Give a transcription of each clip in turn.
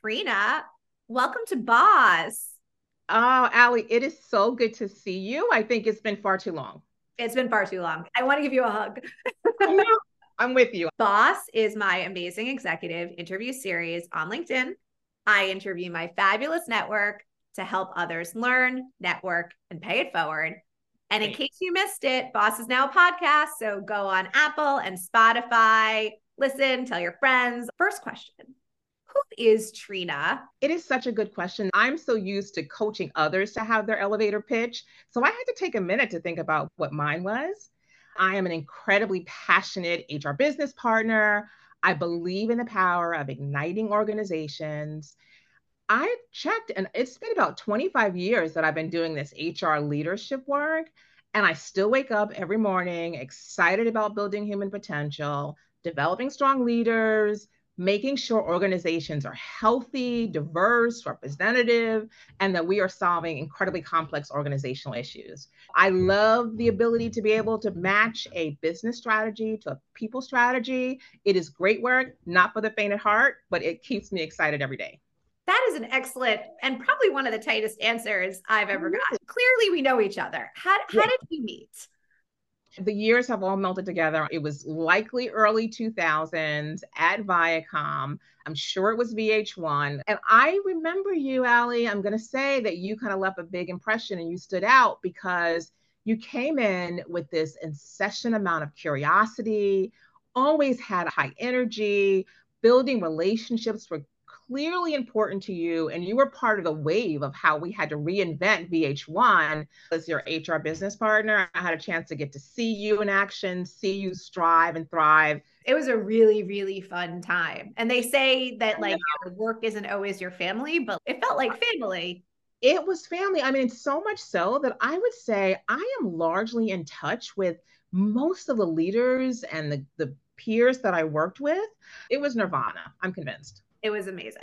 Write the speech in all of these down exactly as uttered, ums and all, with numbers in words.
Katrina. Welcome to BOSS. Oh, Allie, it is so good to see you. I think it's been far too long. It's been far too long. I want to give you a hug. No, I'm with you. BOSS is my amazing executive interview series on LinkedIn. I interview my fabulous network to help others learn, network, and pay it forward. And in case you missed it, BOSS is now a podcast. So go on Apple and Spotify, listen, tell your friends. First question. Who is Trina? It is such a good question. I'm so used to coaching others to have their elevator pitch. So I had to take a minute to think about what mine was. I am an incredibly passionate H R business partner. I believe in the power of igniting organizations. I checked, and it's been about twenty-five years that I've been doing this H R leadership work. And I still wake up every morning excited about building human potential, developing strong leaders, making sure organizations are healthy, diverse, representative, and that we are solving incredibly complex organizational issues. I love the ability to be able to match a business strategy to a people strategy. It is great work, not for the faint at heart, but it keeps me excited every day. That is an excellent and probably one of the tightest answers I've ever gotten. Clearly, we know each other. How, how did we meet? The years have all melted together. It was likely early two thousands at Viacom. I'm sure it was V H one. And I remember you, Allie. I'm going to say that you kind of left a big impression and you stood out because you came in with this incessant amount of curiosity, always had high energy, building relationships were clearly important to you. And you were part of the wave of how we had to reinvent V H one as your H R business partner. I had a chance to get to see you in action, see you strive and thrive. It was a really, really fun time. And they say that like your work isn't always your family, but it felt like family. It was family. I mean, so much so that I would say I am largely in touch with most of the leaders and the, the peers that I worked with. It was nirvana, I'm convinced. It was amazing.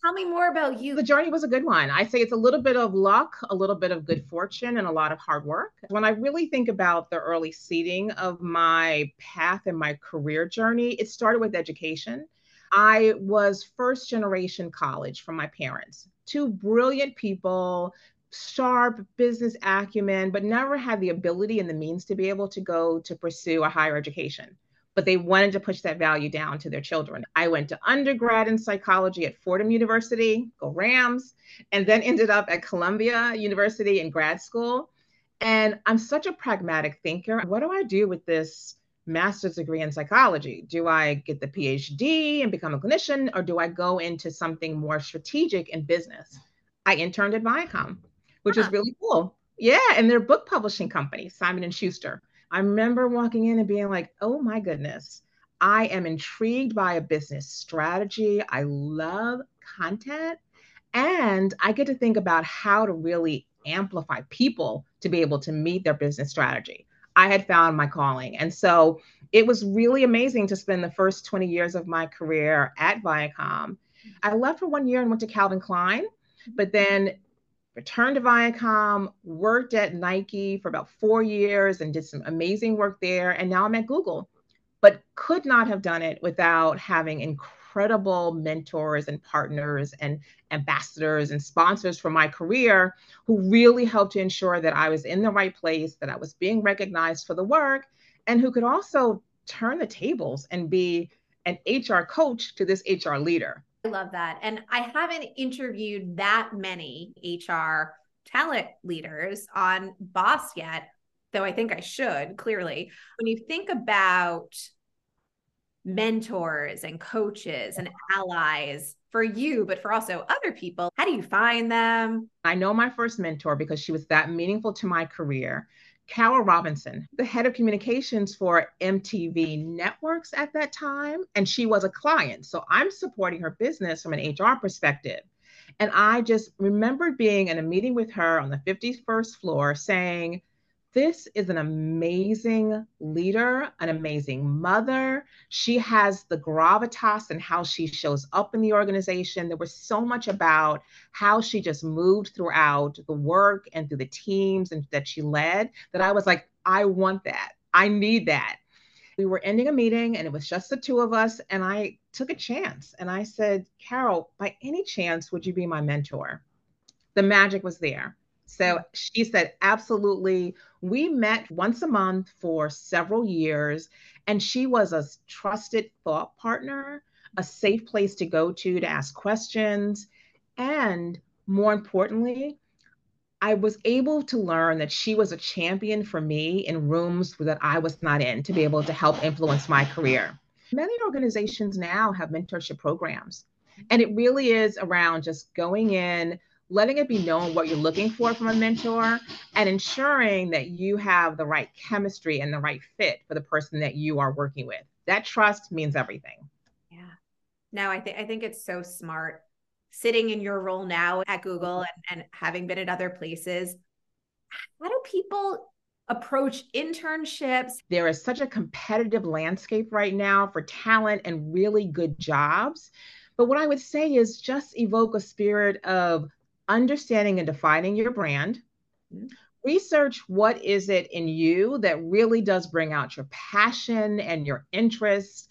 Tell me more about you. The journey was a good one. I say it's a little bit of luck, a little bit of good fortune, and a lot of hard work. When I really think about the early seeding of my path and my career journey, it started with education. I was first generation college from my parents. Two brilliant people, sharp business acumen, but never had the ability and the means to be able to go to pursue a higher education. But they wanted to push that value down to their children. I went to undergrad in psychology at Fordham University, go Rams, and then ended up at Columbia University in grad school. And I'm such a pragmatic thinker. What do I do with this master's degree in psychology? Do I get the P H D and become a clinician, or do I go into something more strategic in business? I interned at Viacom, which huh. was really cool. Yeah, and their book publishing company, Simon and Schuster. I remember walking in and being like, oh my goodness, I am intrigued by a business strategy. I love content. And I get to think about how to really amplify people to be able to meet their business strategy. I had found my calling. And so it was really amazing to spend the first twenty years of my career at Viacom. I left for one year and went to Calvin Klein, but then returned to Viacom, worked at Nike for about four years and did some amazing work there. And now I'm at Google, but could not have done it without having incredible mentors and partners and ambassadors and sponsors for my career who really helped to ensure that I was in the right place, that I was being recognized for the work, and who could also turn the tables and be an H R coach to this H R leader. I love that. And I haven't interviewed that many H R talent leaders on BOSS yet, though I think I should, clearly. When you think about mentors and coaches and allies for you, but for also other people, how do you find them? I know my first mentor because she was that meaningful to my career. Carol Robinson, the head of communications for M T V Networks at that time, and she was a client. So I'm supporting her business from an H R perspective. And I just remembered being in a meeting with her on the fifty-first floor saying, this is an amazing leader, an amazing mother. She has the gravitas and how she shows up in the organization. There was so much about how she just moved throughout the work and through the teams and that she led that I was like, I want that. I need that. We were ending a meeting and it was just the two of us. And I took a chance. And I said, Carol, by any chance, would you be my mentor? The magic was there. So she said, absolutely. We met once a month for several years, and she was a trusted thought partner, a safe place to go to to ask questions. And more importantly, I was able to learn that she was a champion for me in rooms that I was not in to be able to help influence my career. Many organizations now have mentorship programs, and it really is around just going in, letting it be known what you're looking for from a mentor, and ensuring that you have the right chemistry and the right fit for the person that you are working with. That trust means everything. Yeah. No, I think I think it's so smart. Sitting in your role now at Google and, and having been at other places, how do people approach internships? There is such a competitive landscape right now for talent and really good jobs. But what I would say is just evoke a spirit of understanding and defining your brand. Mm-hmm. Research what is it in you that really does bring out your passion and your interests.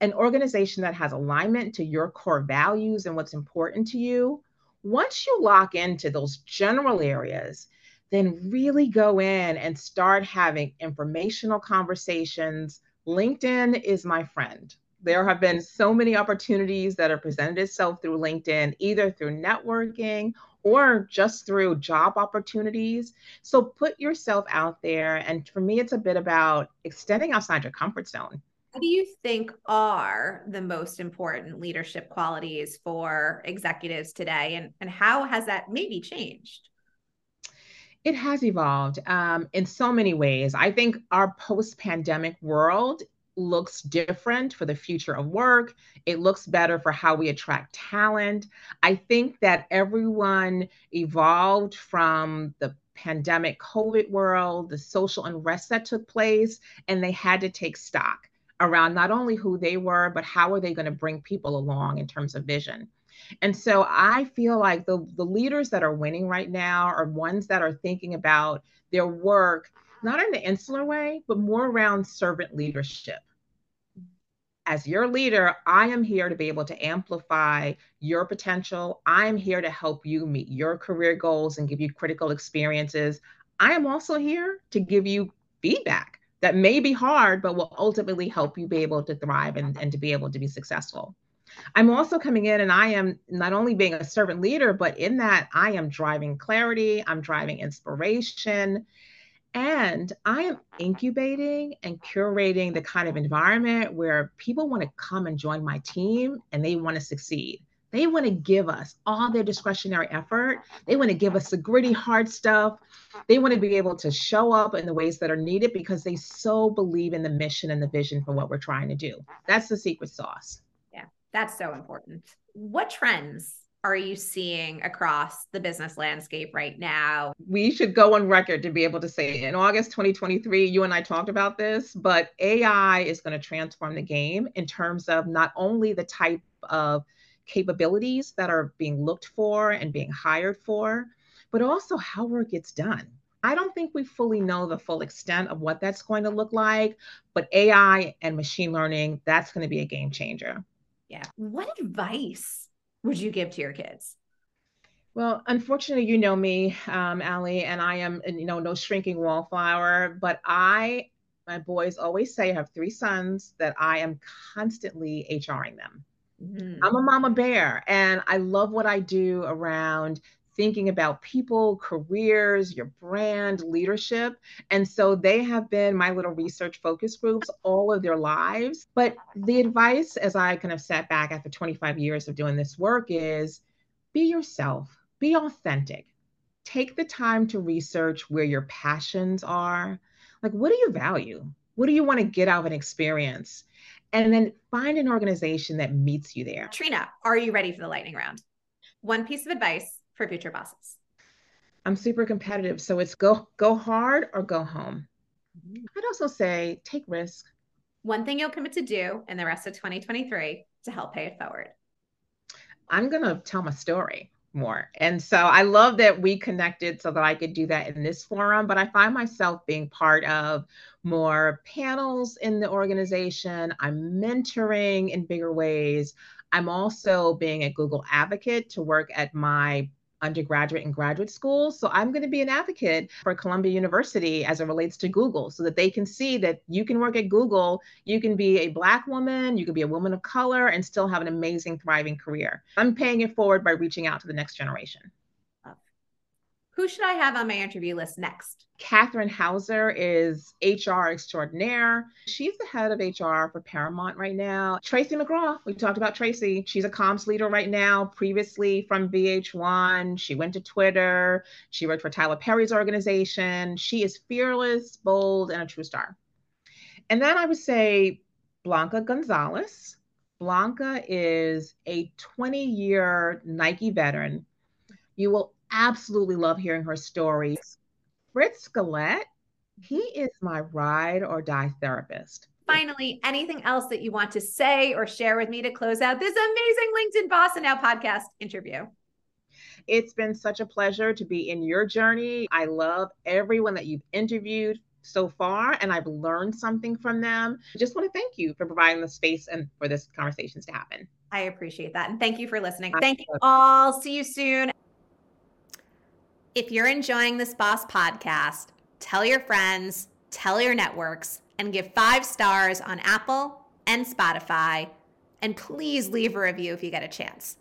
An organization that has alignment to your core values and what's important to you. Once you lock into those general areas, then really go in and start having informational conversations. LinkedIn is my friend. There have been so many opportunities that have presented itself through LinkedIn, either through networking or just through job opportunities. So put yourself out there. And for me, it's a bit about extending outside your comfort zone. What do you think are the most important leadership qualities for executives today? And, and how has that maybe changed? It has evolved um, in so many ways. I think our post-pandemic world looks different for the future of work. It looks better for how we attract talent. I think that everyone evolved from the pandemic COVID world, the social unrest that took place, and they had to take stock around not only who they were, but how are they going to bring people along in terms of vision. And so I feel like the, the leaders that are winning right now are ones that are thinking about their work, not in the insular way, but more around servant leadership. As your leader, I am here to be able to amplify your potential. I'm here to help you meet your career goals and give you critical experiences. I am also here to give you feedback that may be hard, but will ultimately help you be able to thrive and, and to be able to be successful. I'm also coming in and I am not only being a servant leader, but in that I am driving clarity, I'm driving inspiration, and I am incubating and curating the kind of environment where people want to come and join my team and they want to succeed. They want to give us all their discretionary effort. They want to give us the gritty, hard stuff. They want to be able to show up in the ways that are needed because they so believe in the mission and the vision for what we're trying to do. That's the secret sauce. Yeah, that's so important. What trends are you seeing across the business landscape right now? We should go on record to be able to say in August twenty twenty-three, you and I talked about this, but A I is going to transform the game in terms of not only the type of capabilities that are being looked for and being hired for, but also how work gets done. I don't think we fully know the full extent of what that's going to look like, but A I and machine learning, that's going to be a game changer. Yeah. What advice would you give to your kids? Well, unfortunately, you know me, um, Allie, and I am, you know, no shrinking wallflower, but I, my boys always say, I have three sons, that I am constantly H R ing them. I'm a mama bear, and I love what I do around thinking about people, careers, your brand, leadership. And so they have been my little research focus groups all of their lives. But the advice, as I kind of sat back after twenty-five years of doing this work, is be yourself, be authentic, take the time to research where your passions are. Like, what do you value? What do you want to get out of an experience? And then find an organization that meets you there. Trina, are you ready for the lightning round? One piece of advice for future bosses. I'm super competitive. So it's go, go hard or go home. Mm-hmm. I'd also say take risk. One thing you'll commit to do in the rest of twenty twenty-three to help pay it forward. I'm going to tell my story. more. And so I love that we connected so that I could do that in this forum, but I find myself being part of more panels in the organization. I'm mentoring in bigger ways. I'm also being a Google advocate to work at my undergraduate and graduate school. So I'm going to be an advocate for Columbia University as it relates to Google so that they can see that you can work at Google, you can be a Black woman, you can be a woman of color, and still have an amazing, thriving career. I'm paying it forward by reaching out to the next generation. Who should I have on my interview list next? Katherine Hauser is H R extraordinaire. She's the head of H R for Paramount right now. Tracy McGraw, we talked about Tracy. She's a comms leader right now, previously from V H one. She went to Twitter. She worked for Tyler Perry's organization. She is fearless, bold, and a true star. And then I would say Blanca Gonzalez. Blanca is a twenty-year Nike veteran. You will absolutely love hearing her story. Fritz Scalette, he is my ride or die therapist. Finally, anything else that you want to say or share with me to close out this amazing LinkedIn Boss and Now podcast interview? It's been such a pleasure to be in your journey. I love everyone that you've interviewed so far, and I've learned something from them. Just want to thank you for providing the space and for this conversations to happen. I appreciate that. And thank you for listening. Thank you all. See you soon. If you're enjoying this Boss podcast, tell your friends, tell your networks, and give five stars on Apple and Spotify. And please leave a review if you get a chance.